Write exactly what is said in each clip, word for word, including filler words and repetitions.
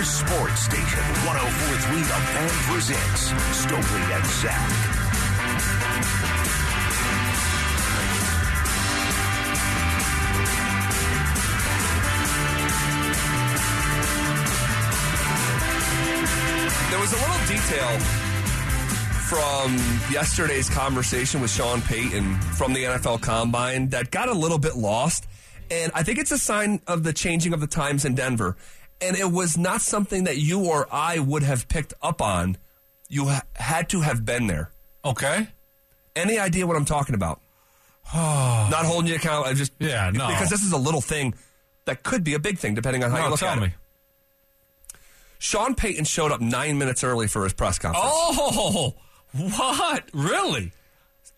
Denver Sports Station one oh four point three The Fan presents Stokely and Zach. There was a little detail from yesterday's conversation with Sean Payton from the N F L Combine that got a little bit lost, and I think it's a sign of the changing of the times in Denver, and it was not something that you or I would have picked up on. You ha- had to have been there. Okay. Any idea what I'm talking about? Not holding you account. I just, yeah, no. Because this is a little thing that could be a big thing, depending on how no, you look at me. it. Sean Payton showed up nine minutes early for his press conference. Oh, what? Really?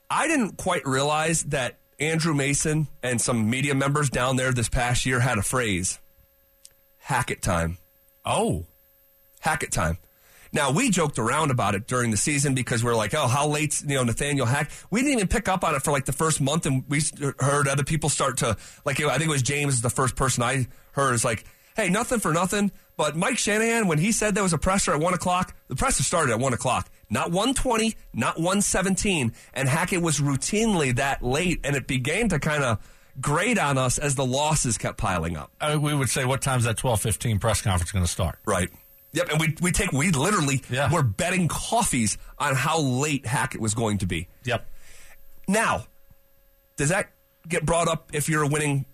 I didn't quite realize that Andrew Mason and some media members down there this past year had a phrase, Hackett time. Oh. Hackett time. Now, we joked around about it during the season because we were like, oh, how late's you know, Nathaniel Hackett? We didn't even pick up on it for like the first month, and we heard other people start to, like, I think it was James, the first person I heard, is like, hey, nothing for nothing. But Mike Shanahan, when he said there was a presser at one o'clock, the presser started at one o'clock. Not one twenty, not one seventeen, and Hackett was routinely that late, and it began to kind of grate on us as the losses kept piling up. I mean, we would say, what time is that twelve fifteen press conference going to start? Right. Yep, and we we take, we literally yeah. were betting coffees on how late Hackett was going to be. Yep. Now, does that get brought up if you're a winning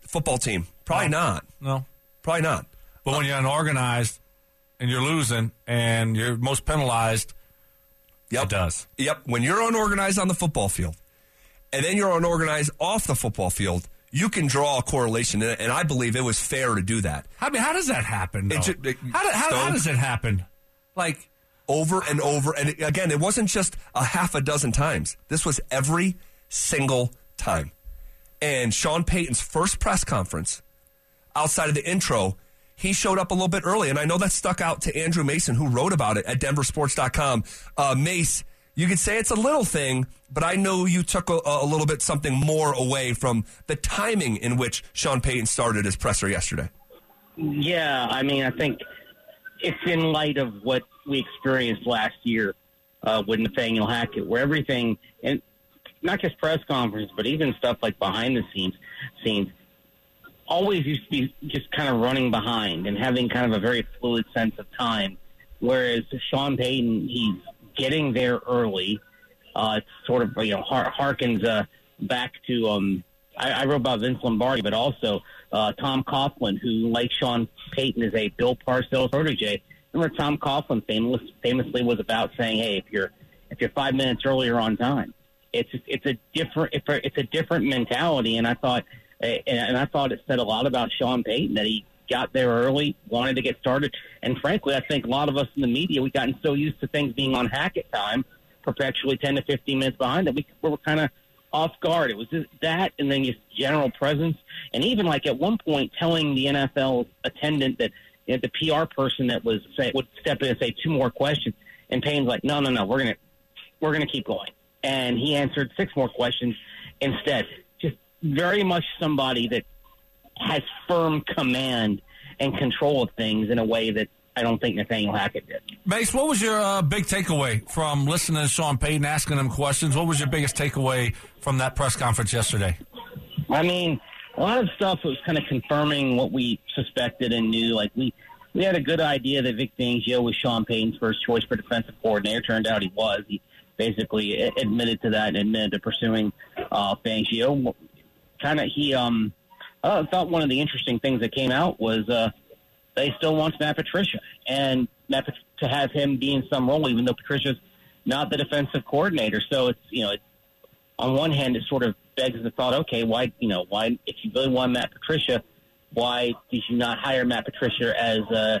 football team? Probably no. not. No. Probably not. But when you're unorganized and you're losing and you're most penalized, yep. it does. Yep. When you're unorganized on the football field and then you're unorganized off the football field, you can draw a correlation, and I believe it was fair to do that. I mean, how does that happen, though? It just, it, how, do, how, how does it happen? Like, over and over. And again, it wasn't just a half a dozen times. This was every single time. And Sean Payton's first press conference, outside of the intro, he showed up a little bit early, and I know that stuck out to Andrew Mason, who wrote about it at Denver Sports dot com. Uh, Mace, you could say it's a little thing, but I know you took a, a little bit something more away from the timing in which Sean Payton started his presser yesterday. Yeah, I mean, I think it's in light of what we experienced last year uh, with Nathaniel Hackett, where everything, and not just press conference, but even stuff like behind the scenes, scenes, always used to be just kind of running behind and having kind of a very fluid sense of time, whereas Sean Payton, he's getting there early. Uh, it sort of, you know, har- harkens uh, back to, um, I-, I wrote about Vince Lombardi, but also uh, Tom Coughlin, who, like Sean Payton, is a Bill Parcells protege. Remember, Tom Coughlin famous, famously was about saying, hey, if you're if you're five minutes earlier on time, it's it's a different it's a different mentality, and I thought. And I thought it said a lot about Sean Payton that he got there early, wanted to get started. And frankly, I think a lot of us in the media, we've gotten so used to things being on Hackett time, perpetually ten to fifteen minutes behind, that we were kind of off guard. It was just that and then just general presence. And even like at one point telling the N F L attendant that, you know, the P R person that was say, would step in and say two more questions. And Payton's like, no, no, no, we're going to we're gonna keep going. And he answered six more questions instead. Very much somebody that has firm command and control of things in a way that I don't think Nathaniel Hackett did. Mace, what was your uh, big takeaway from listening to Sean Payton, asking him questions? What was your biggest takeaway from that press conference yesterday? I mean, a lot of stuff was kind of confirming what we suspected and knew. Like, we, we had a good idea that Vic Fangio was Sean Payton's first choice for defensive coordinator. Turned out he was. He basically admitted to that and admitted to pursuing uh, Fangio. Kind of, he, um, I thought one of the interesting things that came out was uh, they still want Matt Patricia, and Matt Pat- to have him be in some role, even though Patricia's not the defensive coordinator. So it's, you know, it's, on one hand, it sort of begs the thought, okay, why, you know, why, if you really want Matt Patricia, why did you not hire Matt Patricia as a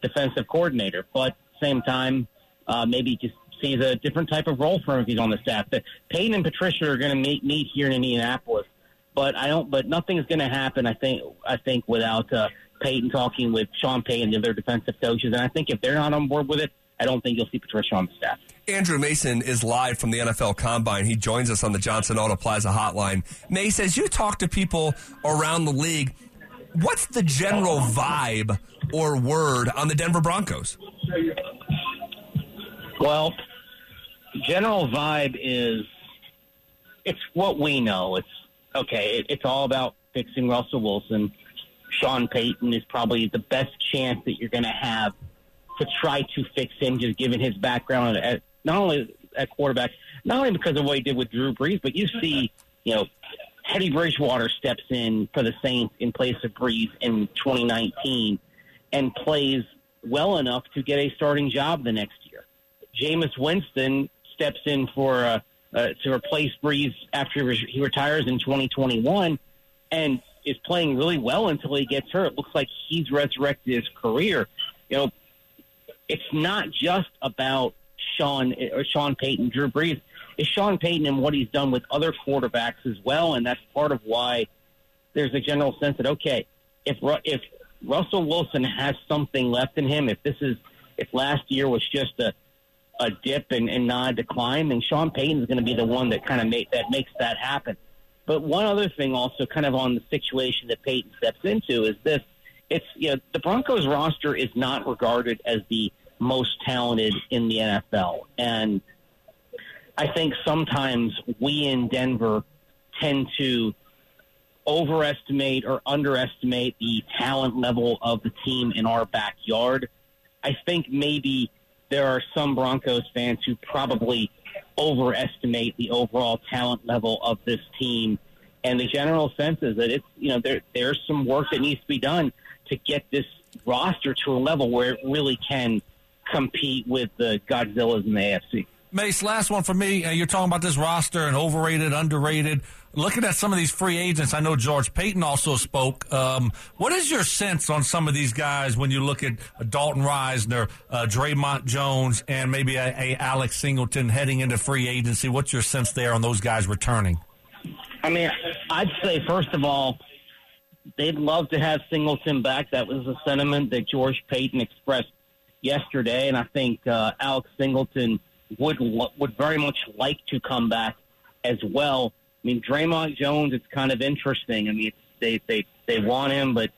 defensive coordinator? But same time, uh, maybe just sees a different type of role for him if he's on the staff. But Payton and Patricia are going to meet, meet here in Indianapolis. But I don't. But nothing is going to happen. I think. I think without uh, Payton talking with Sean Payton and their defensive coaches, and I think if they're not on board with it, I don't think you'll see Patricia on the staff. Andrew Mason is live from the N F L Combine. He joins us on the Johnson Auto Plaza hotline. Mace, as you talk to people around the league, What's the general vibe or word on the Denver Broncos? Well, general vibe is it's what we know. It's okay. It, it's all about fixing Russell Wilson. Sean Payton is probably the best chance that you're going to have to try to fix him, just given his background, at, not only at quarterback, not only because of what he did with Drew Brees, but you see, you know, Teddy Bridgewater steps in for the Saints in place of Brees in twenty nineteen and plays well enough to get a starting job the next year. Jameis Winston steps in for uh, uh, to replace Brees after he retires in twenty twenty-one and is playing really well until he gets hurt. It looks like he's resurrected his career. You know, it's not just about Sean or Sean Payton, Drew Brees. It's Sean Payton and what he's done with other quarterbacks as well, and that's part of why there's a general sense that, okay, if if Russell Wilson has something left in him, if this is if last year was just a a dip and, and not a decline, then Sean Payton's going to be the one that kind of make that makes that happen. But one other thing also kind of on the situation that Payton steps into is this. It's, you know, the Broncos roster is not regarded as the most talented in the N F L. And I think sometimes we in Denver tend to overestimate or underestimate the talent level of the team in our backyard. I think maybe there are some Broncos fans who probably overestimate the overall talent level of this team, and the general sense is that it's, you know, there there's some work that needs to be done to get this roster to a level where it really can compete with the Godzillas in the A F C. Mace, last one for me. Uh, you're talking about this roster and overrated, underrated. Looking at some of these free agents, I know George Paton also spoke. Um, what is your sense on some of these guys when you look at uh, Dalton Reisner, uh, Draymond Jones, and maybe a, a Alex Singleton heading into free agency? What's your sense there on those guys returning? I mean, I'd say, first of all, they'd love to have Singleton back. That was a sentiment that George Paton expressed yesterday, and I think uh, Alex Singleton would would very much like to come back as well. I mean, Draymond Jones, it's kind of interesting. I mean, it's, they, they they want him, but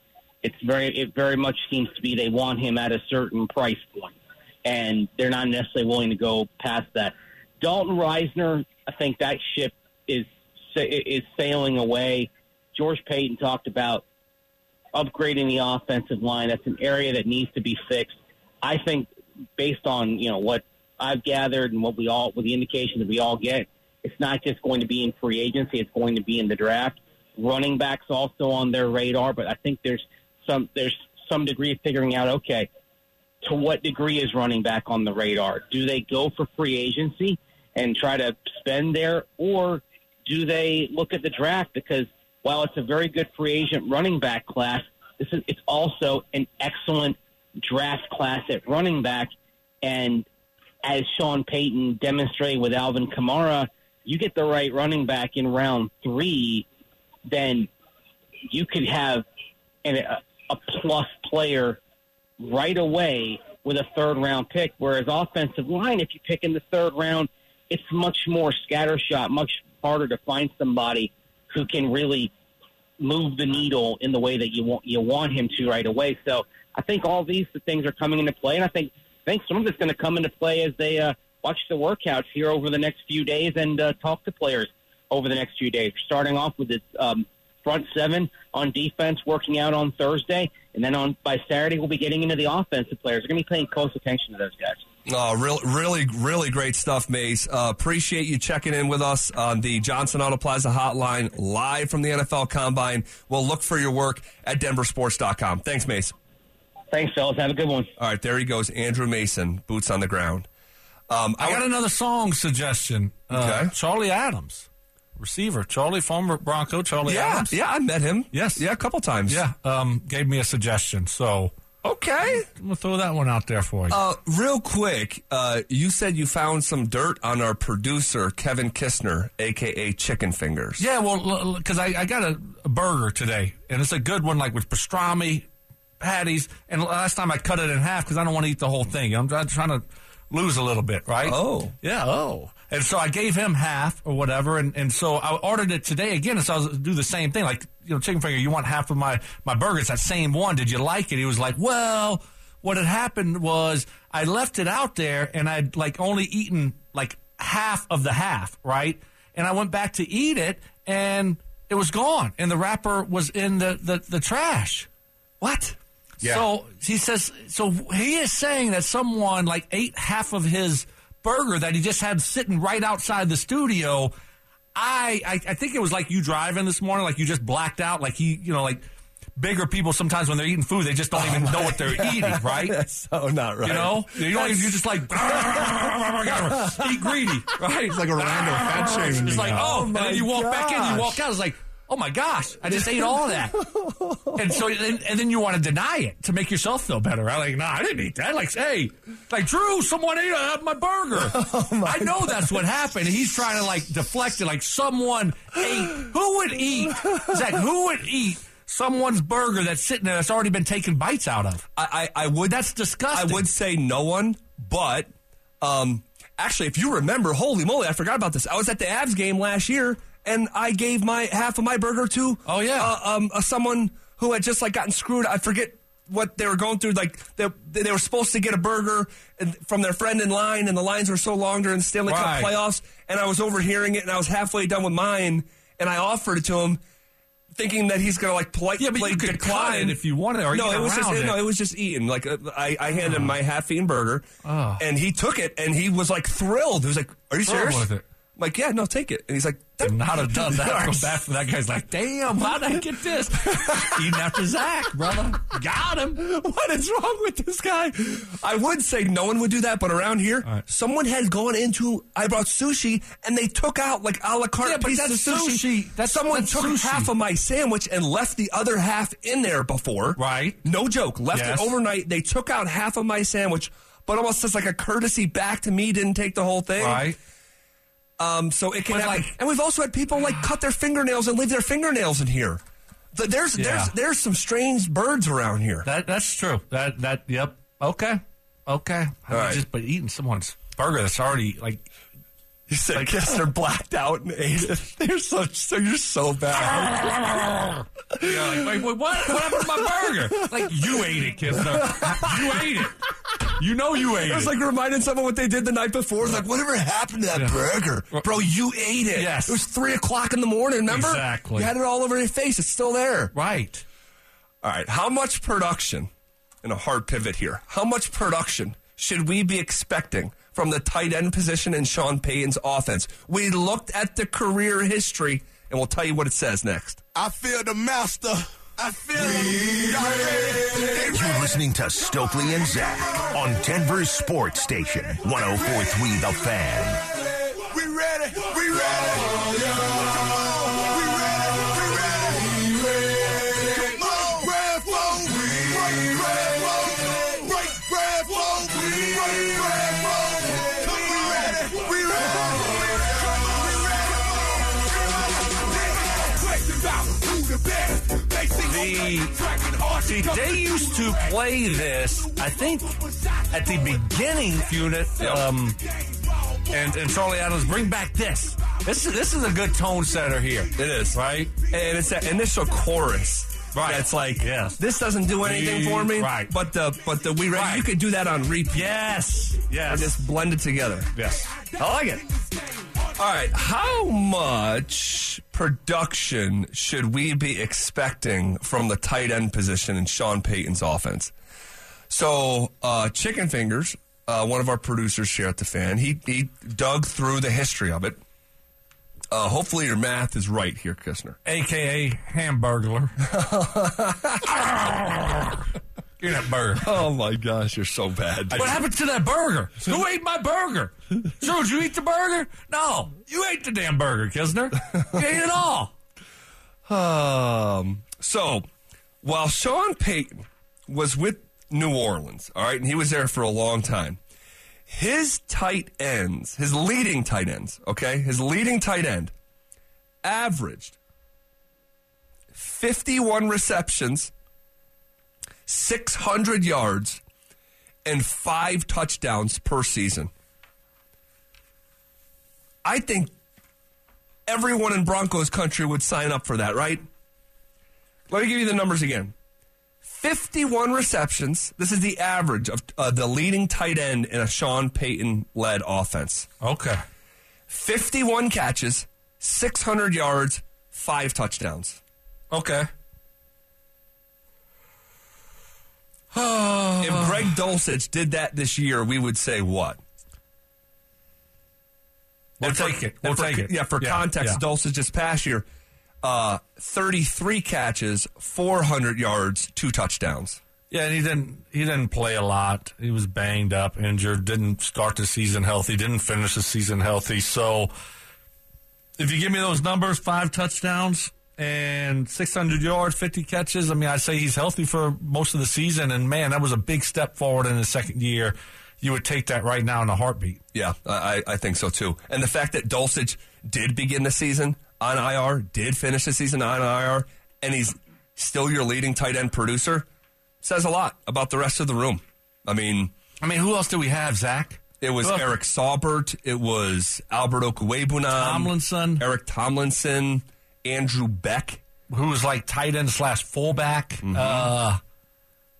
it's very it very much seems to be they want him at a certain price point, and they're not necessarily willing to go past that. Dalton Reisner, I think that ship is is sailing away. George Paton talked about upgrading the offensive line. That's an area that needs to be fixed. I think based on, you know, what I've gathered and what we all, with the indication that we all get, it's not just going to be in free agency, it's going to be in the draft. Running backs also on their radar, but I think there's some there's some degree of figuring out, okay, to what degree is running back on the radar? Do they go for free agency and try to spend there, or do they look at the draft? Because while it's a very good free agent running back class, this is it's also an excellent draft class at running back, and as Sean Payton demonstrated with Alvin Kamara, you get the right running back in round three, then you could have an, a, a plus player right away with a third-round pick, whereas offensive line, if you pick in the third round, it's much more scattershot, much harder to find somebody who can really move the needle in the way that you want, you want him to right away. So I think all these things are coming into play, and I think – I think some of it's going to come into play as they uh, watch the workouts here over the next few days and uh, talk to players over the next few days. Starting off with this um, front seven on defense, working out on Thursday, and then on by Saturday we'll be getting into the offensive players. We're going to be paying close attention to those guys. Oh, real, really, really great stuff, Mace. Uh, appreciate you checking in with us on the Johnson Auto Plaza Hotline, live from the N F L Combine. We'll look for your work at Denver Sports dot com. Thanks, Mace. Thanks, fellas. Have a good one. All right, there he goes. Andrew Mason, boots on the ground. Um, I, I got w- another song suggestion. Uh, okay. Charlie Adams, receiver. Charlie, former Bronco, Charlie yeah, Adams. Yeah, I met him. Yes. Yeah, a couple times. Yeah, um, gave me a suggestion, so. Okay. I'm going to throw that one out there for you. Uh, real quick, uh, you said you found some dirt on our producer, Kevin Kistner, a k a. Chicken Fingers. Yeah, well, because I, I got a, a burger today, and it's a good one, like with pastrami, patties, and last time I cut it in half because I don't want to eat the whole thing. I'm, I'm trying to lose a little bit, right? Oh. Yeah, oh. And so I gave him half or whatever, and, and so I ordered it today again, and so I was do the same thing. Like, you know, Chicken Finger, you want half of my, my burgers, that same one. Did you like it? He was like, well, what had happened was I left it out there, and I'd, like, only eaten, like, half of the half, right? And I went back to eat it, and it was gone, and the wrapper was in the, the, the trash. What? Yeah. So he says, so he is saying that someone, like, ate half of his burger that he just had sitting right outside the studio. I, I I think it was like you driving this morning, like you just blacked out, like he, you know, like bigger people sometimes when they're eating food, they just don't oh even know what they're God. eating, right? That's so not right. You know? You don't even, you're just like, eat greedy, right? It's like a random fat shaming. It's like, oh, oh and then you walk gosh. back in, you walk out, it's like, oh my gosh, I just ate all that. And so, and, and then you want to deny it to make yourself feel better. I'm like, nah, I didn't eat that. Like, hey, like, Drew, someone ate uh, my burger. Oh my I know God. That's what happened. And he's trying to, like, deflect it. Like, someone ate. Who would eat? Zach, who would eat someone's burger that's sitting there that's already been taken bites out of? I, I, I would. That's disgusting. I would say no one, but um, actually, if you remember, holy moly, I forgot about this. I was at the Avs game last year. And I gave my half of my burger to oh, yeah. uh, um, uh, someone who had just like gotten screwed. I forget what they were going through. Like they, they were supposed to get a burger from their friend in line, and the lines were so long during the Stanley right. Cup playoffs. And I was overhearing it, and I was halfway done with mine, and I offered it to him, thinking that he's gonna like politely yeah, but you could decline it if you wanted. Or no, it was just it. no, it was just eaten. Like uh, I, I handed oh. him my half-eaten burger, oh. and he took it, and he was like thrilled. He was like, "Are you serious?" With it. Like, yeah, no, take it. And he's like, I'm not have done that. I feel bad for that guy. He's like, damn, how'd I get this? Eating after Zach, brother. Got him. What is wrong with this guy? I would say no one would do that, but around here, right. someone had gone into, I brought sushi, and they took out, like, a la carte yeah, piece of sushi. sushi. That's, someone that's took sushi. half of my sandwich and left the other half in there before. Right. No joke. Left yes. it overnight. They took out half of my sandwich, but almost as, like, a courtesy back to me, didn't take the whole thing. Right. Um, so it can happen. Like, and we've also had people like cut their fingernails and leave their fingernails in here. There's yeah. there's there's some strange birds around here. That that's true. That that yep. Okay. Okay. All right. Just by eating someone's burger that's already like you said like, guess they're blacked out and ate it. They're such so you're so bad. You're like, wait, wait, what? What happened to my burger? Like you ate it, Kistner. You ate it. You know you ate it. It was like reminding someone what they did the night before. It's like, whatever happened to that yeah. burger? Bro, you ate it. Yes. It was three o'clock in the morning, remember? Exactly. You had it all over your face. It's still there. Right. All right. How much production, in a hard pivot here, how much production should we be expecting from the tight end position in Sean Payton's offense? We looked at the career history, and we'll tell you what it says next. I feel the master. I feel it. You're listening to Stokely and Zach on Denver's Sports Station, one oh four point three The Fan. We ready. We ready. We ready. We ready. Grab one. We ready. Grab one. We ready. See, they used to play this, I think, at the beginning unit. Um, and, and Charlie Adams, bring back this. This is this is a good tone setter here. It is, right? And it's that initial chorus. Right. That's like, yes. This doesn't do anything for me. Right. But the but the we ready. Right. You could do that on repeat. Yes. Yes. And just blend it together. Yes. I like it. All right, how much production should we be expecting from the tight end position in Sean Payton's offense? So, uh, Chicken Fingers, uh, one of our producers here at The Fan, he, he dug through the history of it. Uh, hopefully your math is right here, Kistner. A K A Hamburglar. You're that burger. Oh, my gosh, you're so bad. Dude. What happened to that burger? Who ate my burger? Drew, did you eat the burger? No, you ate the damn burger, Kisner. You ate it all. Um, so, while Sean Payton was with New Orleans, all right, and he was there for a long time, his tight ends, his leading tight ends, okay, his leading tight end averaged fifty-one receptions, six hundred yards and five touchdowns per season. I think everyone in Broncos country would sign up for that, right? Let me give you the numbers again. fifty-one receptions. This is the average of uh, the leading tight end in a Sean Payton-led offense. Okay. fifty-one catches, six hundred yards, five touchdowns. Okay. If Greg Dulcich did that this year, we would say what? We'll take for, it. We'll take for, it. Yeah, for yeah, context, yeah. Dulcich this past year, uh, thirty-three catches, four hundred yards, two touchdowns. Yeah, and he didn't, he didn't play a lot. He was banged up, injured, didn't start the season healthy, didn't finish the season healthy. So if you give me those numbers, five touchdowns and six hundred yards, fifty catches, I mean, I'd say he's healthy for most of the season. And, man, that was a big step forward in his second year. You would take that right now in a heartbeat. Yeah, I, I think so, too. And the fact that Dulcich did begin the season on I R, did finish the season on I R, and he's still your leading tight end producer, says a lot about the rest of the room. I mean, I mean, who else do we have, Zach? It was Look. Eric Saubert. It was Albert Okwuegbunam. Tomlinson. Eric Tomlinson. Andrew Beck. Who was like tight end slash fullback. Mm-hmm. Uh,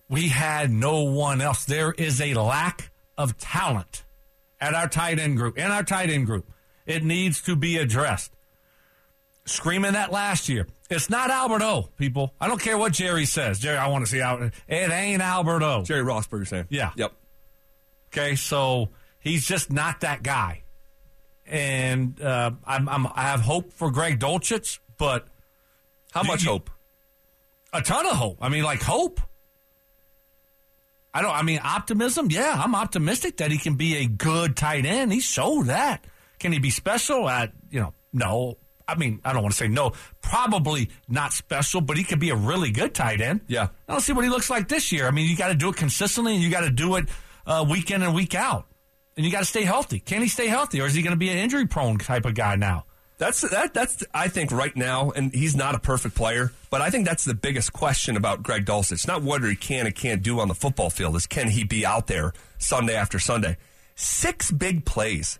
we had no one else. There is a lack of talent at our tight end group, in our tight end group. It needs to be addressed. Screaming that last year. It's not Albert O, people. I don't care what Jerry says. Jerry, I want to see Albert. It ain't Albert O. Jerry Rosburg, you're saying. Yeah. Yep. Okay, so he's just not that guy. And uh, I'm, I'm, I have hope for Greg Dulcich, but... How much you, hope? A ton of hope. I mean, like, hope. I don't. I mean, optimism, yeah, I'm optimistic that he can be a good tight end. He showed that. Can he be special? At, you know, no. I mean, I don't want to say no. Probably not special, but he could be a really good tight end. Yeah. I don't see what he looks like this year. I mean, you got to do it consistently, and you got to do it uh, week in and week out. And you got to stay healthy. Can he stay healthy, or is he going to be an injury-prone type of guy now? That's that. That's I think right now, and he's not a perfect player, but I think that's the biggest question about Greg Dulcich. It's not whether he can and can't do on the football field. Is can he be out there Sunday after Sunday? Six big plays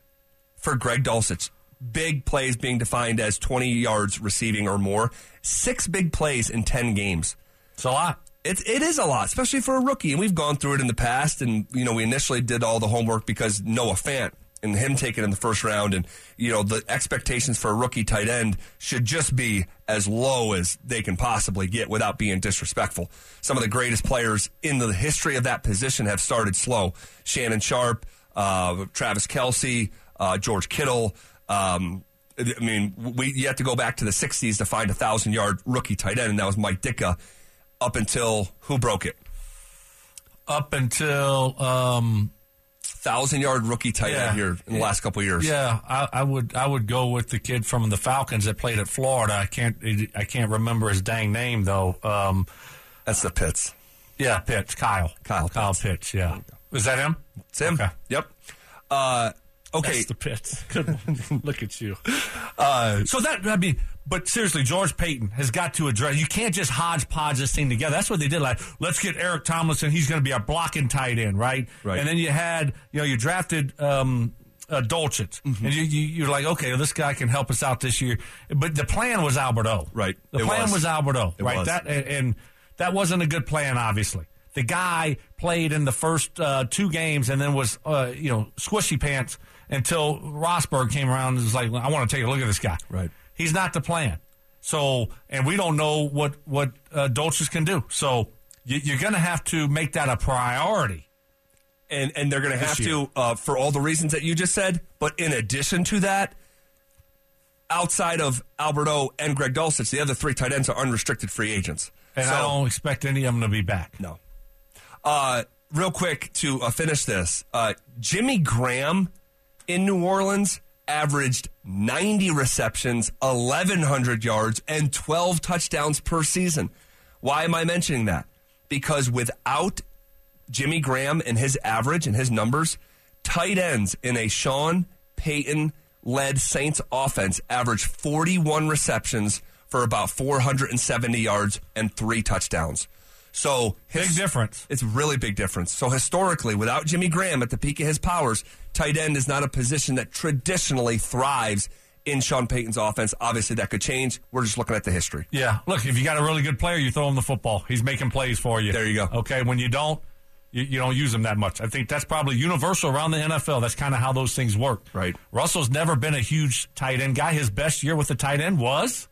for Greg Dulcich. Big plays being defined as twenty yards receiving or more. Six big plays in ten games. It's a lot. It's it is a lot, especially for a rookie. And we've gone through it in the past. And you know, we initially did all the homework because Noah Fant. And him taking in the first round, and, you know, the expectations for a rookie tight end should just be as low as they can possibly get without being disrespectful. Some of the greatest players in the history of that position have started slow. Shannon Sharpe, uh, Travis Kelce, uh, George Kittle. Um, I mean, we you have to go back to the sixties to find a thousand-yard rookie tight end, and that was Mike Ditka up until who broke it? Up until... Um thousand-yard rookie tight yeah. end here in the last couple of years. Yeah, I, I would I would go with the kid from the Falcons that played at Florida. I can't I can't remember his dang name, though. Um, That's the Pitts. Yeah, Pitts, Kyle. Kyle Pitts. Kyle Pitts, yeah. Is that him? It's him. Okay. Yep. Uh, okay. That's the Pitts. Good one. Look at you. Uh, so that, I mean, but seriously, George Paton has got to address. You can't just hodgepodge this thing together. That's what they did. Like, let's get Eric Tomlinson. He's going to be our blocking tight end, right? Right. And then you had, you know, you drafted um, uh, Dulcich. Mm-hmm. And you, you, you're like, okay, well, this guy can help us out this year. But the plan was Albert O. Right. The it plan was, was Albert O. It right. Was. That and, and that wasn't a good plan, obviously. The guy played in the first uh, two games and then was, uh, you know, squishy pants until Rosburg came around and was like, I want to take a look at this guy. Right. He's not the plan. So, and we don't know what, what uh, Dulcich can do. So you, you're going to have to make that a priority. And and they're going to have year. to, uh, for all the reasons that you just said, but in addition to that, outside of Albert O and Greg Dulcich, the other three tight ends are unrestricted free agents. And so, I don't expect any of them to be back. No. Uh, real quick to uh, finish this, uh, Jimmy Graham in New Orleans averaged ninety receptions, eleven hundred yards, and twelve touchdowns per season. Why am I mentioning that? Because without Jimmy Graham and his average and his numbers, tight ends in a Sean Payton-led Saints offense averaged forty-one receptions for about four hundred seventy yards and three touchdowns. So his, big difference. It's really big difference. So historically, without Jimmy Graham at the peak of his powers, tight end is not a position that traditionally thrives in Sean Payton's offense. Obviously, that could change. We're just looking at the history. Yeah. Look, if you got a really good player, you throw him the football. He's making plays for you. There you go. Okay, when you don't, you, you don't use him that much. I think that's probably universal around the N F L. That's kind of how those things work. Right. Russell's never been a huge tight end guy. His best year with the tight end was?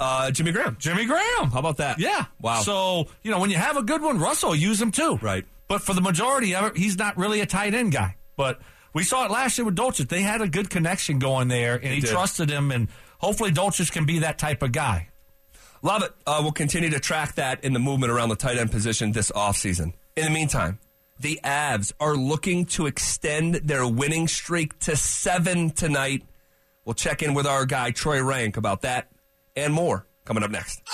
Uh, Jimmy Graham. Jimmy Graham. How about that? Yeah. Wow. So, you know, when you have a good one, Russell, use him too. Right. But for the majority of it, he's not really a tight end guy. But we saw it last year with Dulcich. They had a good connection going there, and he trusted him, and hopefully Dulcich can be that type of guy. Love it. Uh, we'll continue to track that in the movement around the tight end position this offseason. In the meantime, the Avs are looking to extend their winning streak to seven tonight. We'll check in with our guy, Troy Rank, about that and more coming up next. It's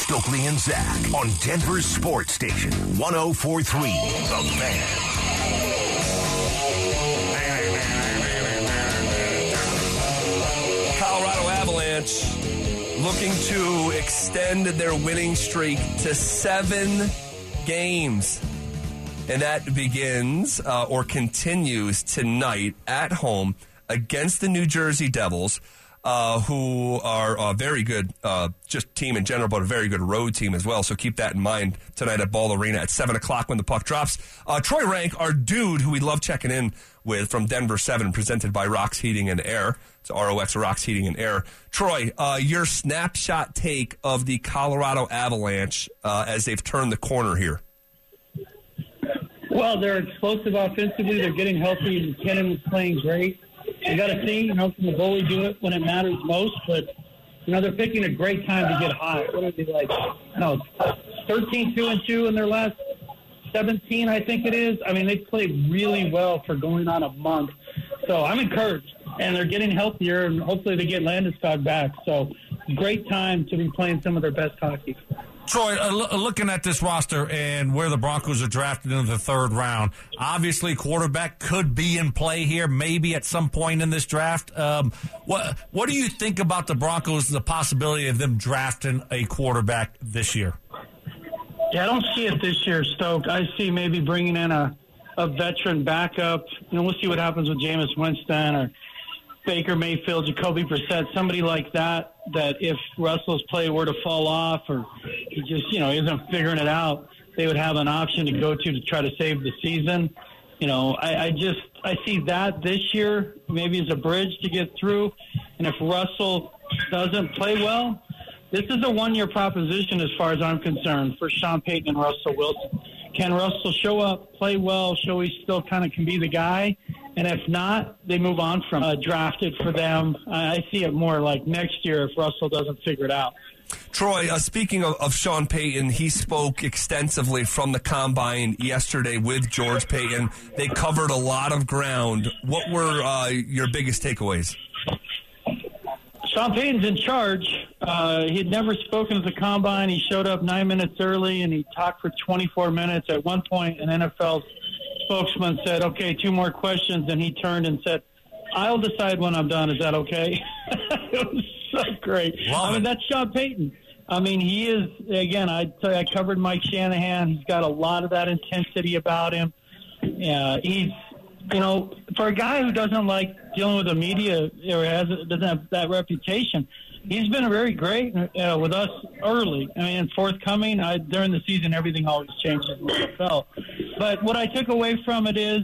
Stokely and Zach on Denver's Sports Station, one oh four point three The Fan. Looking to extend their winning streak to seven games. And that begins uh, or continues tonight at home against the New Jersey Devils, uh, who are a very good uh, just team in general, but a very good road team as well. So keep that in mind tonight at Ball Arena at seven o'clock when the puck drops. Uh, Troy Rank, our dude who we love checking in with from Denver seven, presented by Rocks Heating and Air. It's R O X, Rocks Heating and Air. Troy, uh, your snapshot take of the Colorado Avalanche uh, as they've turned the corner here. Well, they're explosive offensively. They're getting healthy. McKinnon is playing great. You got to see, you know, can the goalie do it when it matters most? But, you know, they're picking a great time to get hot. What are they like? No, thirteen two and two in their last seventeen, I think it is. I mean, they played really well for going on a month. So I'm encouraged. And they're getting healthier, and hopefully they get Landeskog back. So great time to be playing some of their best hockey. Troy, uh, l- looking at this roster and where the Broncos are drafted into the third round, obviously quarterback could be in play here maybe at some point in this draft. Um, what what do you think about the Broncos, the possibility of them drafting a quarterback this year? Yeah, I don't see it this year, Stoke. I see maybe bringing in a, a veteran backup. You know, we'll see what happens with Jameis Winston or Baker Mayfield, Jacoby Brissett, somebody like that, that if Russell's play were to fall off or he just, you know, isn't figuring it out, they would have an option to go to to try to save the season. You know, I, I just, I see that this year maybe as a bridge to get through. And if Russell doesn't play well, this is a one-year proposition as far as I'm concerned for Sean Payton and Russell Wilson. Can Russell show up, play well, show he still kind of can be the guy? And if not, they move on from uh, drafted for them. Uh, I see it more like next year if Russell doesn't figure it out. Troy, uh, speaking of, of Sean Payton, he spoke extensively from the Combine yesterday with George Paton. They covered a lot of ground. What were uh, your biggest takeaways? Sean Payton's in charge. Uh, he had never spoken at the Combine. He showed up nine minutes early, and he talked for twenty-four minutes. At one point, an N F L spokesman said, okay, two more questions, and he turned and said, I'll decide when I'm done. Is that okay? It was so great. Wow. I mean, that's Sean Payton. I mean, he is, again, I tell you, I covered Mike Shanahan. He's got a lot of that intensity about him. Yeah, he's, you know, for a guy who doesn't like dealing with the media or has, doesn't have that reputation, he's been very great uh, with us early. I mean, forthcoming, I, during the season, everything always changes in the N F L. But what I took away from it is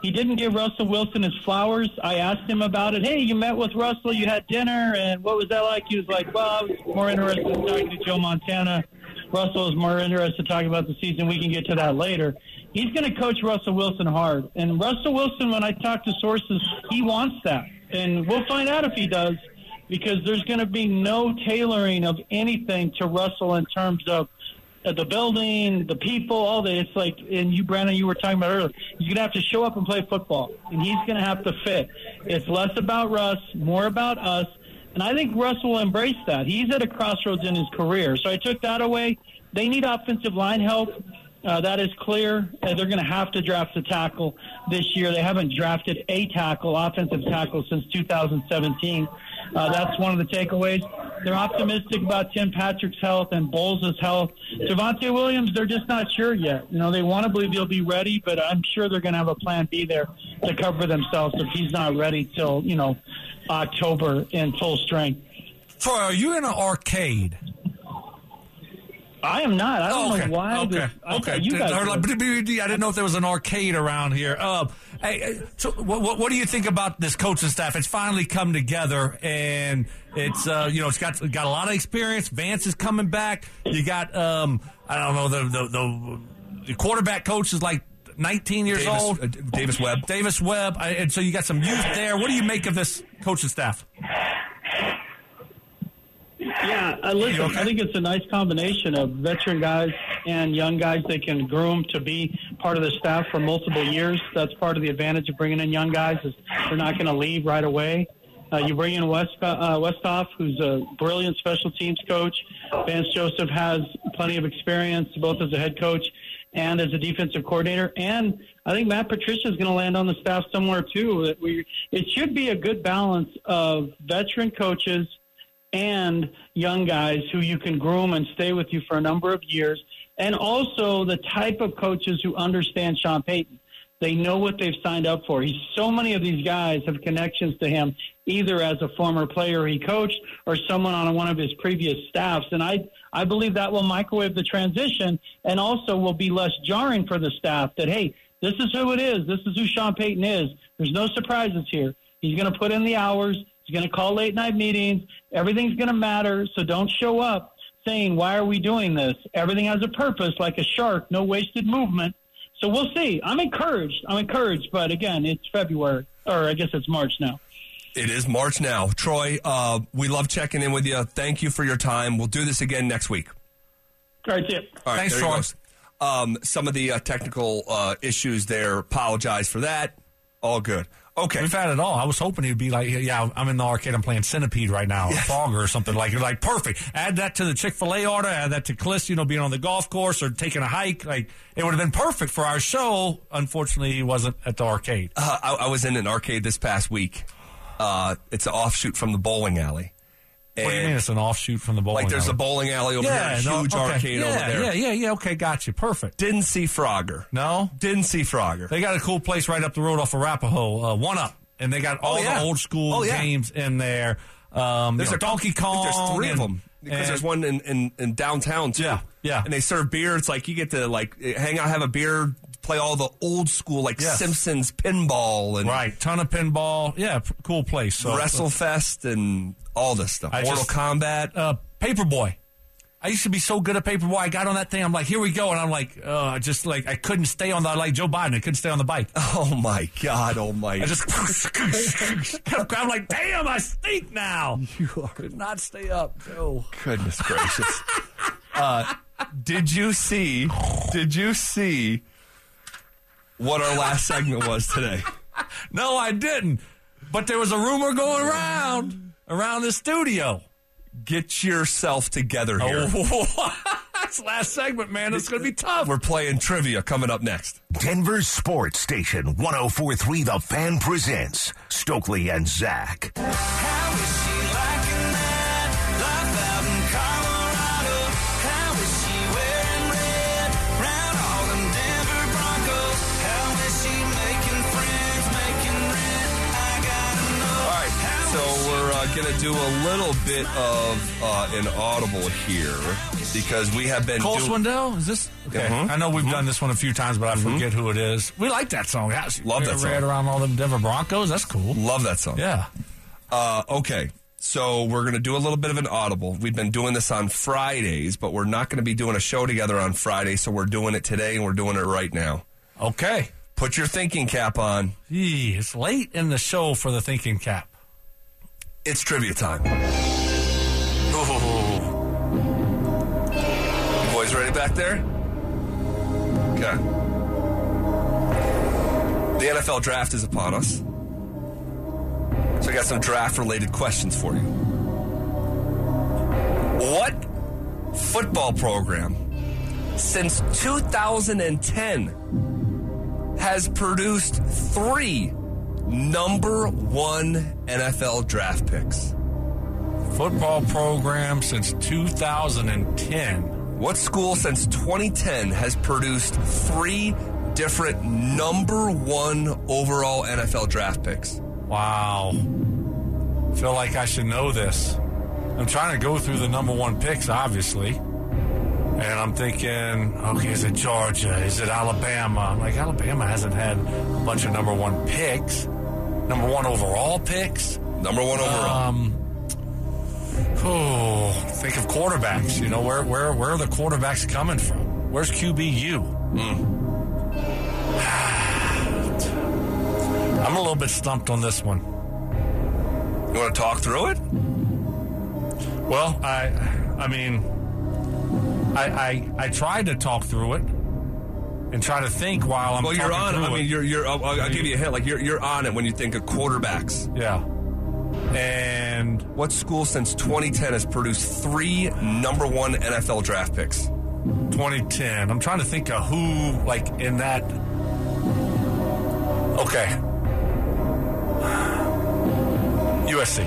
he didn't give Russell Wilson his flowers. I asked him about it. Hey, you met with Russell. You had dinner. And what was that like? He was like, well, I was more interested in talking to Joe Montana. Russell is more interested in talking about the season. We can get to that later. He's going to coach Russell Wilson hard. And Russell Wilson, when I talk to sources, he wants that. And we'll find out if he does, because there's going to be no tailoring of anything to Russell in terms of the building, the people, all that. It's like, and you, Brandon, you were talking about earlier, he's going to have to show up and play football, and he's going to have to fit. It's less about Russ, more about us, and I think Russell will embrace that. He's at a crossroads in his career, so I took that away. They need offensive line help. Uh, that is clear. Uh, they're going to have to draft a tackle this year. They haven't drafted a tackle, offensive tackle, since two thousand seventeen. Uh, that's one of the takeaways. They're optimistic about Tim Patrick's health and Bowles' health. Javonte Williams, they're just not sure yet. You know, they want to believe he'll be ready, but I'm sure they're going to have a plan B there to cover themselves if he's not ready till, you know, October in full strength. Troy, are you in an arcade? I am not. I don't oh, okay. know why. Okay. This, I okay. You guys I didn't know if there was an arcade around here. Uh, hey, so what, what do you think about this coaching staff? It's finally come together, and it's uh, you know it's got got a lot of experience. Vance is coming back. You got um, I don't know the the, the the quarterback coach is like nineteen years Davis, old. Uh, Davis Webb. Davis Webb. I, and so you got some youth there. What do you make of this coaching staff? Yeah, uh, listen, okay? I think it's a nice combination of veteran guys and young guys that can groom to be part of the staff for multiple years. That's part of the advantage of bringing in young guys is they're not going to leave right away. Uh, you bring in West, uh, Westhoff, who's a brilliant special teams coach. Vance Joseph has plenty of experience, both as a head coach and as a defensive coordinator. And I think Matt Patricia is going to land on the staff somewhere, too. That we It should be a good balance of veteran coaches and young guys who you can groom and stay with you for a number of years, and also the type of coaches who understand Sean Payton. They know what they've signed up for. He's, so many of these guys have connections to him, either as a former player he coached or someone on one of his previous staffs. And I, I believe that will microwave the transition and also will be less jarring for the staff that, hey, this is who it is. This is who Sean Payton is. There's no surprises here. He's going to put in the hours. He's going to call late-night meetings. Everything's going to matter, so don't show up saying, why are we doing this? Everything has a purpose, like a shark, no wasted movement. So we'll see. I'm encouraged. I'm encouraged, but, again, it's February, or I guess it's March now. It is March now. Troy, uh, we love checking in with you. Thank you for your time. We'll do this again next week. All right, see you. All right, thanks, Troy. Um, some of the uh, technical uh, issues there, apologize for that. All good. Okay. We've had it all. I was hoping he'd be like, yeah, I'm in the arcade. I'm playing Centipede right now, or yeah. Frogger or something like that. Like, perfect. Add that to the Chick-fil-A order. Add that to Cliss, you know, being on the golf course or taking a hike. Like, it would have been perfect for our show. Unfortunately, he wasn't at the arcade. Uh, I, I was in an arcade this past week. Uh, it's an offshoot from the bowling alley. And what do you mean it's an offshoot from the bowling alley? Like, there's alley? a bowling alley over yeah, there, a huge no, okay. arcade yeah, over there. Yeah, yeah, yeah, okay, gotcha, perfect. Didn't see Frogger. No? Didn't see Frogger. They got a cool place right up the road off of Arapahoe, uh, One Up, and they got all oh, yeah. the old school oh, yeah. games in there. Um, there's you know, a Donkey Kong. There's three and, of them, because and, there's one in, in, in downtown, too. Yeah, yeah. And they serve beer. It's like you get to, like, hang out, have a beer, play all the old school, like yes. Simpsons pinball. And right, ton of pinball. Yeah, p- cool place. So, WrestleFest so. and... all this stuff. I Mortal just, Kombat. Uh, Paperboy. I used to be so good at Paperboy. I got on that thing. I'm like, here we go. And I'm like, uh, just like, I couldn't stay on the, like Joe Biden. I couldn't stay on the bike. Oh, my God. Oh, my. I just, I'm like, damn, I stink now. You are. Could not stay up, Joe. Goodness gracious. uh, did you see, did you see what our last segment was today? No, I didn't. But there was a rumor going around. Around the studio. Get yourself together here. Oh, that's last segment, man. It's going to be tough. We're playing trivia coming up next. Denver Sports Station one oh four point three The Fan presents Stokely and Zach. How is she liking that? Life out in Colorado. How is she wearing red? Round all them Denver Broncos. How is she making friends, making rent? I got to know. All right, so we're Uh, going to do a little bit of uh, an audible here because we have been Cole do- Swindell? Is this? Okay. Mm-hmm. I know we've mm-hmm. done this one a few times, but I forget mm-hmm. who it is. We like that song. Love that song. Red around all them Denver Broncos. That's cool. Love that song. Yeah. Uh, okay. So we're going to do a little bit of an audible. We've been doing this on Fridays, but we're not going to be doing a show together on Friday, so we're doing it today and we're doing it right now. Okay. Put your thinking cap on. Gee, it's late in the show for the thinking cap. It's trivia time. Oh. Boys ready back there? Okay. The N F L draft is upon us. So I got some draft-related questions for you. What football program since two thousand ten has produced three number one N F L draft picks. Football program since two thousand ten. What school since twenty ten has produced three different number one overall N F L draft picks? Wow. I feel like I should know this. I'm trying to go through the number one picks, obviously. And I'm thinking, okay, is it Georgia? Is it Alabama? I'm like, Alabama hasn't had a bunch of number one picks. Number one overall picks? Number one overall. Um, Oh, think of quarterbacks. You know, where where where are the quarterbacks coming from? Where's Q B U? Mm. I'm a little bit stumped on this one. You want to talk through it? Well, I I mean, I I, I tried to talk through it and try to think while I'm. Well, talking you're on. Through I mean, it. you're you're. I'll, I'll give you a hint. Like you're you're on it when you think of quarterbacks. Yeah. And what school since twenty ten has produced three number one N F L draft picks? twenty ten. I'm trying to think of who, like, in that. Okay. U S C.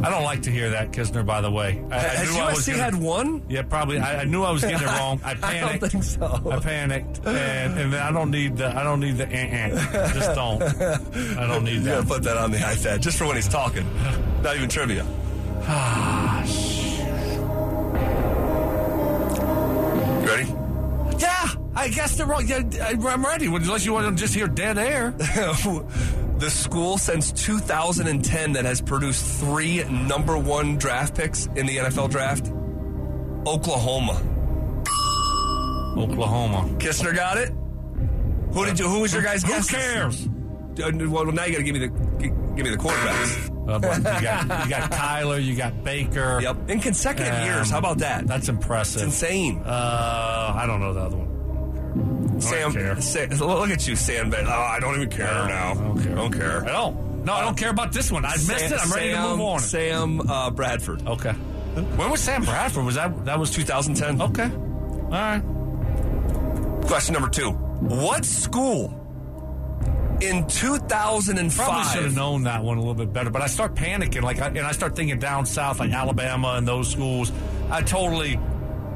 I don't like to hear that, Kisner, by the way. I, has I knew U S C I was gonna, had one? Yeah, probably. I, I knew I was getting it wrong. I panicked. I don't think so. I panicked. And, and I don't need the, I don't need the uh-uh. Just don't. I don't need that. Yeah, put that on the iPad just for when he's talking. Not even trivia. Ah, you ready? Yeah, I guess they're wrong. Yeah, I'm ready. Unless you want to just hear dead air. The school since two thousand ten that has produced three number one draft picks in the N F L draft? Oklahoma. Oklahoma. Kisner got it? Who did you? Who was your guys' guess? Who cares? Well, now you got to give me the give me the quarterbacks. Uh, you got you got Kyler. You got Baker. Yep. In consecutive um, years. How about that? That's impressive. It's insane. Uh, I don't know the other one. Sam, Sam, look at you, Sam. Oh, I don't even care no, now. I don't care. Don't care. I don't. No, I don't care about this one. I missed it. I'm ready Sam, to move on. Sam uh, Bradford. Okay. When was Sam Bradford? Was that that was two thousand ten? Okay. All right. Question number two: what school in two thousand five? Probably should have known that one a little bit better, but I start panicking, like, and I start thinking down south, like Alabama and those schools. I totally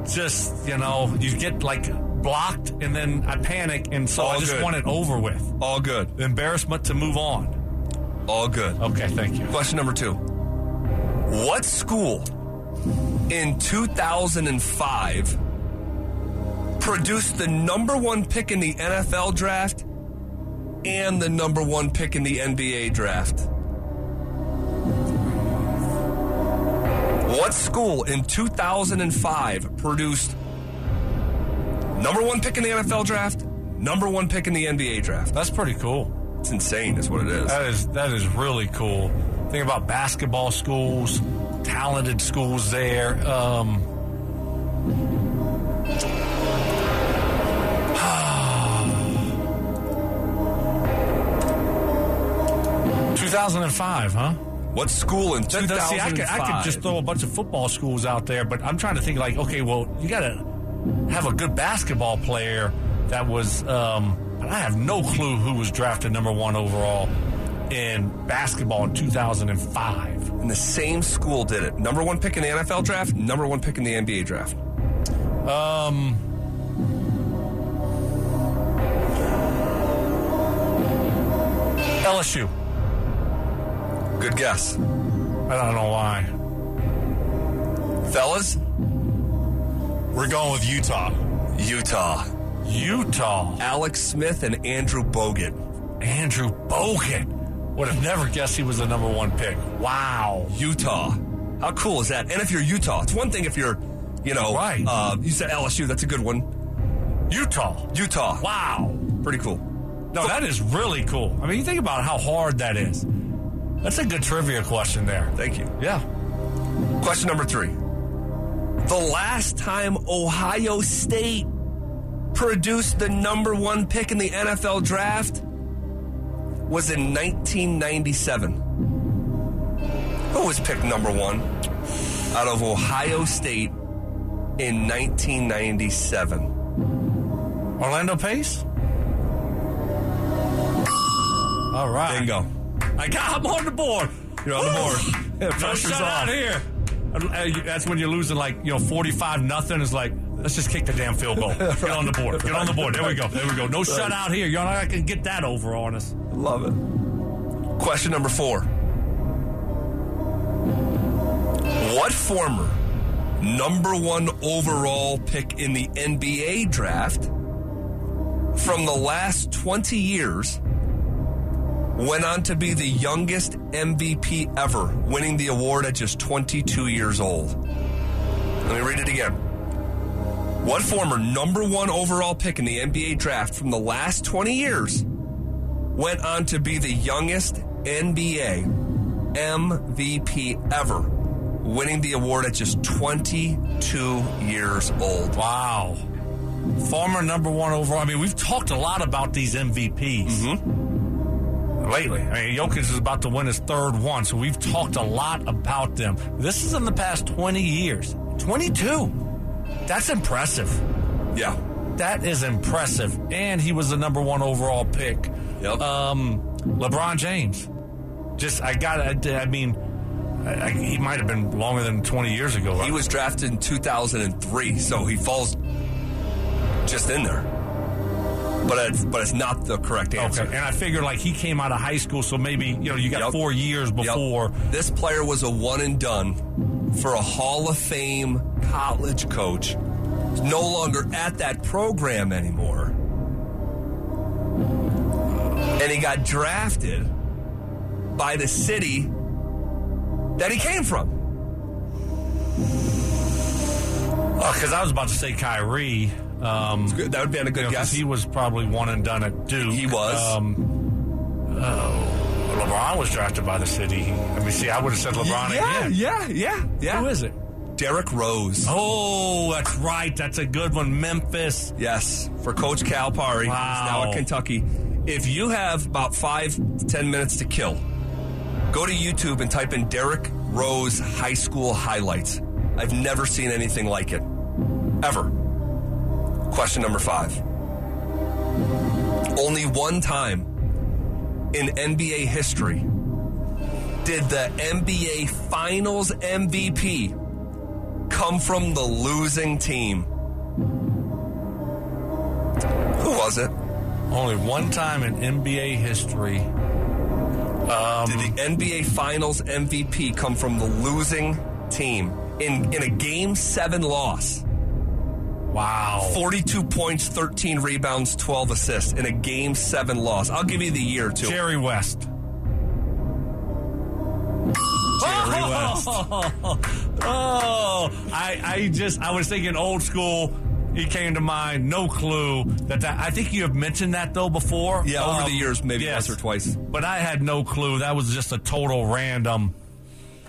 just, you know, you get like. Blocked, and then I panic, and so All I just good. want it over with. All good. The embarrassment to move on. All good. Okay, thank you. Question number two. What school in two thousand five produced the number one pick in the N F L draft and the number one pick in the N B A draft? What school in two thousand five produced number one pick in the N F L draft, number one pick in the N B A draft? That's pretty cool. It's insane is what it is. That is that is really cool. Think about basketball schools, talented schools there. Um, two thousand five, huh? What school in two thousand five? See, I could, I could just throw a bunch of football schools out there, but I'm trying to think like, okay, well, you got to have a good basketball player that was, um, I have no clue who was drafted number one overall in basketball in two thousand five. And the same school did it. Number one pick in the N F L draft, number one pick in the N B A draft. Um, L S U. Good guess. I don't know why. Fellas? We're going with Utah. Utah. Utah. Alex Smith and Andrew Bogut. Andrew Bogut. Would have never guessed he was the number one pick. Wow. Utah. How cool is that? And if you're Utah, it's one thing if you're, you know, right. uh, you said L S U. That's a good one. Utah. Utah. Wow. Pretty cool. No, that is really cool. I mean, you think about how hard that is. That's a good trivia question there. Thank you. Yeah. Question number three. The last time Ohio State produced the number one pick in the N F L draft was in nineteen ninety-seven. Who was picked number one out of Ohio State in nineteen ninety-seven? Orlando Pace? All right. Bingo. I got, I'm on the board. You're on the board. Yeah, pressure's no shut off. Out here. That's when you're losing, like, you know, forty-five nothing. It's like, let's just kick the damn field goal. Right. Get on the board. Get on the board. There we go. There we go. No right. shutout here. Y'all, I can get that over on us. Love it. Question number four. What former number one overall pick in the N B A draft from the last twenty years went on to be the youngest M V P ever, winning the award at just twenty-two years old? Let me read it again. What former number one overall pick in the N B A draft from the last twenty years went on to be the youngest N B A M V P ever, winning the award at just twenty-two years old? Wow. Former number one overall. I mean, we've talked a lot about these M V Ps. Mm-hmm. Lately. I mean, Jokic is about to win his third one, so we've talked a lot about them. This is in the past twenty years. twenty-two. That's impressive. Yeah. That is impressive. And he was the number one overall pick. Yep. Um, LeBron James. Just, I got I, I mean, I, I, he might have been longer than twenty years ago. Right? He was drafted in two thousand three, so he falls just in there. But it's, but it's not the correct answer. Okay. And I figure, like, he came out of high school, so maybe, you know, you got yep. four years before. Yep. This player was a one and done for a Hall of Fame college coach. No longer at that program anymore. And he got drafted by the city that he came from. Because uh, I was about to say Kyrie. Um, that would be a good you know, guess. He was probably one and done at Duke. He was. Um, oh, LeBron was drafted by the city. I mean, see, I would have said LeBron yeah, again. Yeah, yeah, yeah. Who is it? Derek Rose. Oh, that's right. That's a good one. Memphis. Yes, for Coach Calipari. Wow. He's now at Kentucky. If you have about five, ten minutes to kill, go to YouTube and type in Derek Rose high school highlights. I've never seen anything like it. Ever. Question number five. Only one time in N B A history did the N B A Finals M V P come from the losing team. Who was it? Only one time in N B A history. Um, did the N B A Finals M V P come from the losing team in, in a Game seven loss? Wow. forty-two points, thirteen rebounds, twelve assists in a Game seven loss. I'll give you the year, too. Jerry West. Jerry West. Oh, oh. I, I just, I was thinking old school. He came to mind. No clue. That, that I think you have mentioned that, though, before. Yeah, um, over the years, maybe yes, once or twice. But I had no clue. That was just a total random,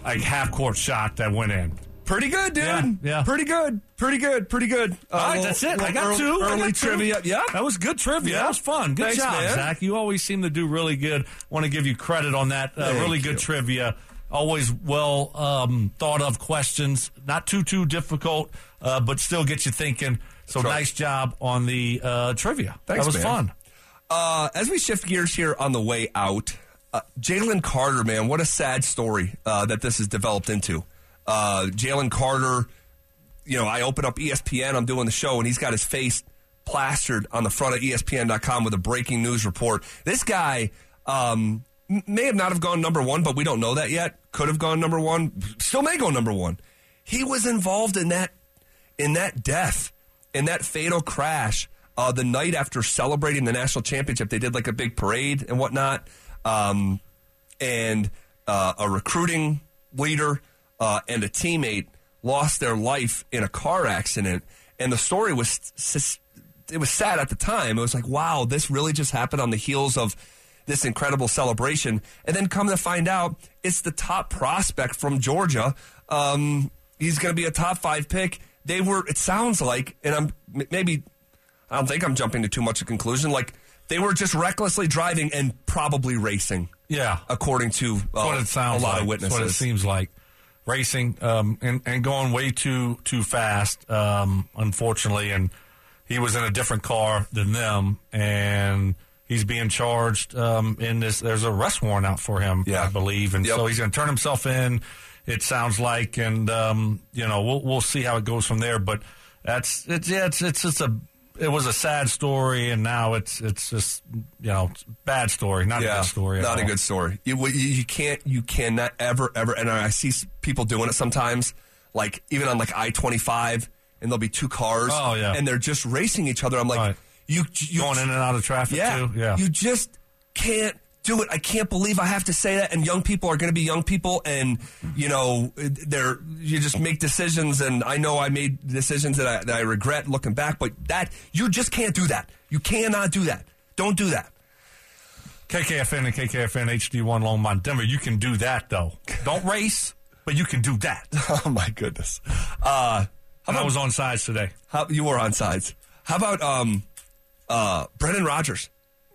like, half-court shot that went in. Pretty good, dude. Yeah, yeah. Pretty good. Pretty good. Pretty good. All right, uh, that's it. I got early, two. Early I got trivia. Two. Yeah. That was good trivia. Yeah. That was fun. Good Thanks, job, man. Zach. You always seem to do really good. Want to give you credit on that. Uh, really good you. Trivia. Always well um, thought of questions. Not too, too difficult, uh, but still get you thinking. So right. Nice job on the uh, trivia. Thanks, that was man. Fun. Uh, as we shift gears here on the way out, uh, Jalen Carter, man, what a sad story uh, that this has developed into. Uh, Jalen Carter, you know, I open up E S P N, I'm doing the show, and he's got his face plastered on the front of E S P N dot com with a breaking news report. This guy um, may have not have gone number one, but we don't know that yet. Could have gone number one, still may go number one. He was involved in that, in that death, in that fatal crash uh, the night after celebrating the national championship. They did like a big parade and whatnot, um, and uh, a recruiting leader Uh, and a teammate lost their life in a car accident, and the story was it was sad at the time. It was like, wow, this really just happened on the heels of this incredible celebration, and then come to find out, it's the top prospect from Georgia. Um, he's going to be a top five pick. They were, it sounds like, and I'm maybe I don't think I'm jumping to too much of a conclusion. Like they were just recklessly driving and probably racing. Yeah, according to uh, what it sounds a lot like. Of witnesses. That's what it seems like. racing um, and, and going way too too fast, um, unfortunately. And he was in a different car than them, and he's being charged um, in this. There's an arrest warrant out for him, yeah. I believe. And yep. so he's going to turn himself in, it sounds like. And, um, you know, we'll we'll see how it goes from there. But that's it's yeah, it's it's just a it was a sad story, and now it's it's just, you know, bad story, not yeah, a good story. Not all. a good story. You, you can't, you cannot ever, ever, and I see people doing it sometimes, like even on like I twenty-five, and there'll be two cars, oh, yeah. and they're just racing each other. I'm like, right. you, you going in and out of traffic yeah, too. Yeah, you just can't do it. I can't believe I have to say that. And young people are going to be young people, and you know, they're you just make decisions. And I know I made decisions that I, that I regret looking back, but that you just can't do that. You cannot do that. Don't do that. K K F N and K K F N H D one Longmont Denver. You can do that though. Don't race, but you can do that. Oh my goodness. Uh, how about, I was on sides today. How, you were on sides. How about um, uh, Brendan Rodgers?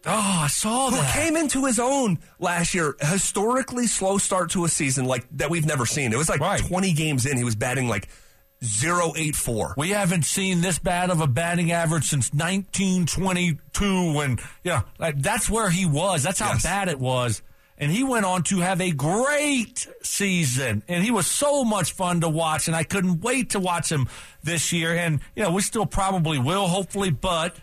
Oh, I saw that. Who came into his own last year. Historically slow start to a season like that we've never seen. It was like right. twenty games in. He was batting like point oh eight four. We haven't seen this bad of a batting average since nineteen twenty-two. When yeah, like that's where he was. That's how yes. bad it was. And he went on to have a great season. And he was so much fun to watch. And I couldn't wait to watch him this year. And, you know, we still probably will, hopefully, but...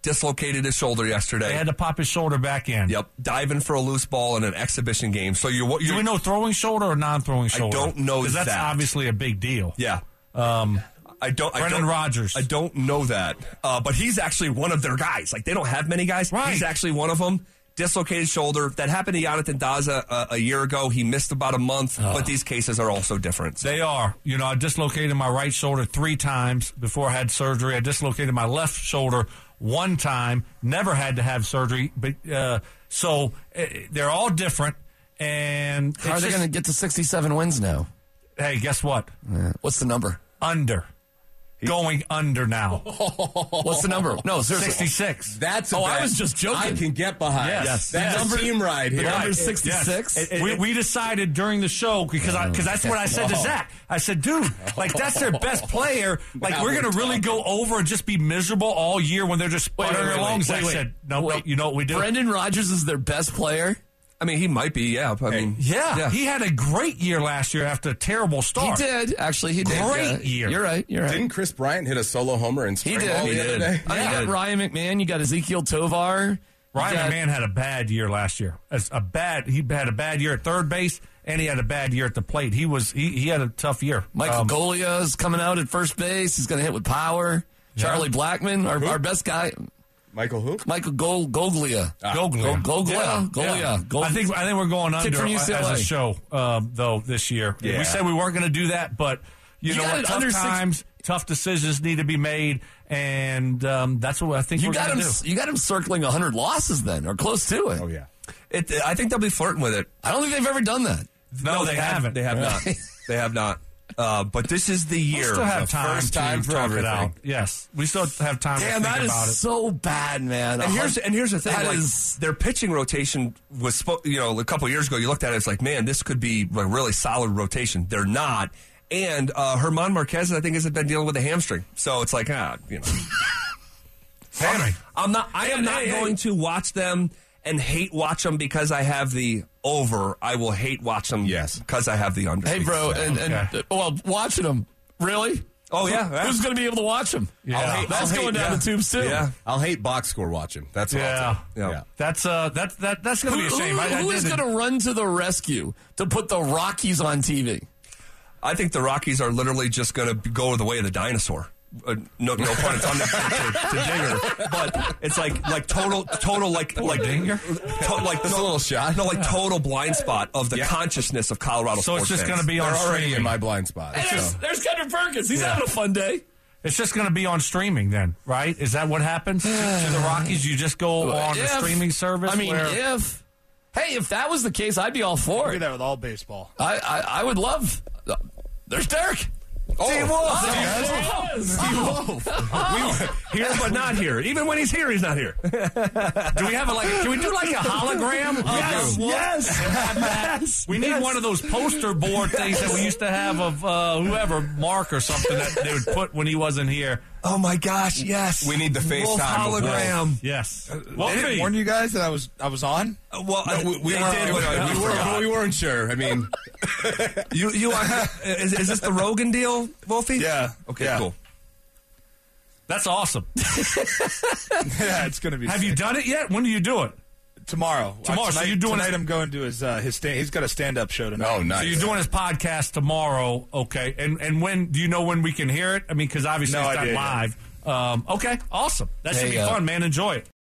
dislocated his shoulder yesterday. They had to pop his shoulder back in. Yep. Diving for a loose ball in an exhibition game. So you're, you're, Do we know throwing shoulder or non-throwing shoulder? I don't know that. Because that's obviously a big deal. Yeah. Um, I don't. Brendan Rodgers. I don't know that. Uh, but he's actually one of their guys. Like, they don't have many guys. Right. He's actually one of them. Dislocated shoulder. That happened to Jonathan Daza uh, a year ago. He missed about a month, uh, but these cases are also different. They are. You know, I dislocated my right shoulder three times before I had surgery. I dislocated my left shoulder one time, never had to have surgery. But uh, so uh, they're all different. And how are they going to get to sixty-seven wins now? Hey, guess what? Yeah. What's the number? Under. Going under now. What's the number? No, seriously. sixty-six. That's a oh, bet. I was just joking. I can get behind. Yes. yes. That's the number, a team ride here. The number sixty-six? Yes. We, we decided during the show, because I, cause that's what I said to Zach. I said, dude, like, that's their best player. Like, now we're going to really go over and just be miserable all year when they're just sputtering along. Zach said, no, wait, you know what we do? Brendan Rodgers is their best player? I mean, he might be, yeah. I mean, yeah. yeah, he had a great year last year after a terrible start. He did, actually. He did. Great yeah. year. You're right. You're right. Didn't Chris Bryant hit a solo homer in spring ball the other day? I mean, you got Ryan McMahon. You got Ezekiel Tovar. Ryan got, McMahon had a bad year last year. As a bad, he had a bad year at third base, and he had a bad year at the plate. He was he, he had a tough year. Michael um, Golia's coming out at first base. He's going to hit with power. Yeah. Charlie Blackmon, our, our best guy. Michael who? Michael Gol- Goglia. Ah. Goglia. Goglia. Yeah. Goglia. Yeah. Goglia. I think I think we're going under as a show uh, though this year. Yeah. We said we weren't going to do that, but you, you know what? Tough times, six... tough decisions need to be made, and um, that's what I think you we're going to do. You got him circling one hundred losses then, or close to it. Oh yeah. It, I think they'll be flirting with it. I don't think they've ever done that. No, no they, they haven't. They have not. They have not. Uh, but this is the year. We still have time, first time to talk it out. Yes. We still have time Damn, to think about it. Damn, that is so bad, man. And here's, and here's the thing. Like, is... their pitching rotation was, you know, a couple years ago, you looked at it, it's like, man, this could be a really solid rotation. They're not. And uh, Germán Marquez, I think, has been dealing with a hamstring. So it's like, ah, you know. I'm, I'm not, I am not going to watch them and hate watch them because I have the over. I will hate watch them yes. because I have the under. Hey, bro, and, and okay. well, watching them, really? Oh, yeah. yeah. Who's going to be able to watch them? Yeah. Hate, That's hate, going down yeah. the tubes, too. Yeah. I'll hate box score watching. That's yeah. yeah. yeah. That's uh, that, that, that's going to be a shame. Who, I, who I is going to run to the rescue to put the Rockies on T V? I think the Rockies are literally just going to go the way of the dinosaur. Uh, no, no pun intended to, to Dinger, but it's like like total, total like Poor like Dinger, to, like this no, little shot, no, like total blind spot of the yeah. consciousness of Colorado. So it's just going to be on streaming. Already in my blind spot. Hey, there's, so. there's Kendrick Perkins. He's yeah. having a fun day. It's just going to be on streaming then, right? Is that what happens to the Rockies? You just go on if, a streaming service. I mean, where... if hey, if that was the case, I'd be all for it. Do that with all baseball. I I, I would love. Uh, there's Derek. Oh, Steve Wolf! Oh, Steve Wolf! Oh. We were here, but not here. Even when he's here, he's not here. Do we have a, like? Can we do like a hologram? Of yes, the Wolf? Yes, yes. We need yes. one of those poster board things yes. that we used to have of uh, whoever, Mark or something, that they would put when he wasn't here. Oh my gosh! Yes, we need the FaceTime hologram. Wolf. Yes. Uh, well, did it warn you guys that I was I was on? Uh, well, no, we, we, were, did, we, uh, we, were, well, we weren't sure. I mean, you you are, is, is this the Rogan deal, Wolfie? Yeah. Okay. Yeah. Cool. That's awesome. Yeah, it's gonna be. Have sick. You done it yet? When do you do it? Tomorrow. Tomorrow. Uh, tonight, so you're doing tonight. His, I'm going to his uh, his stand. He's got a stand up show tonight. Oh, nice. So you're doing his podcast tomorrow. Okay. And and when do you know when we can hear it? I mean, because obviously no it's not idea, live. Yeah. Um, okay. Awesome. That there should be go. Fun, man. Enjoy it.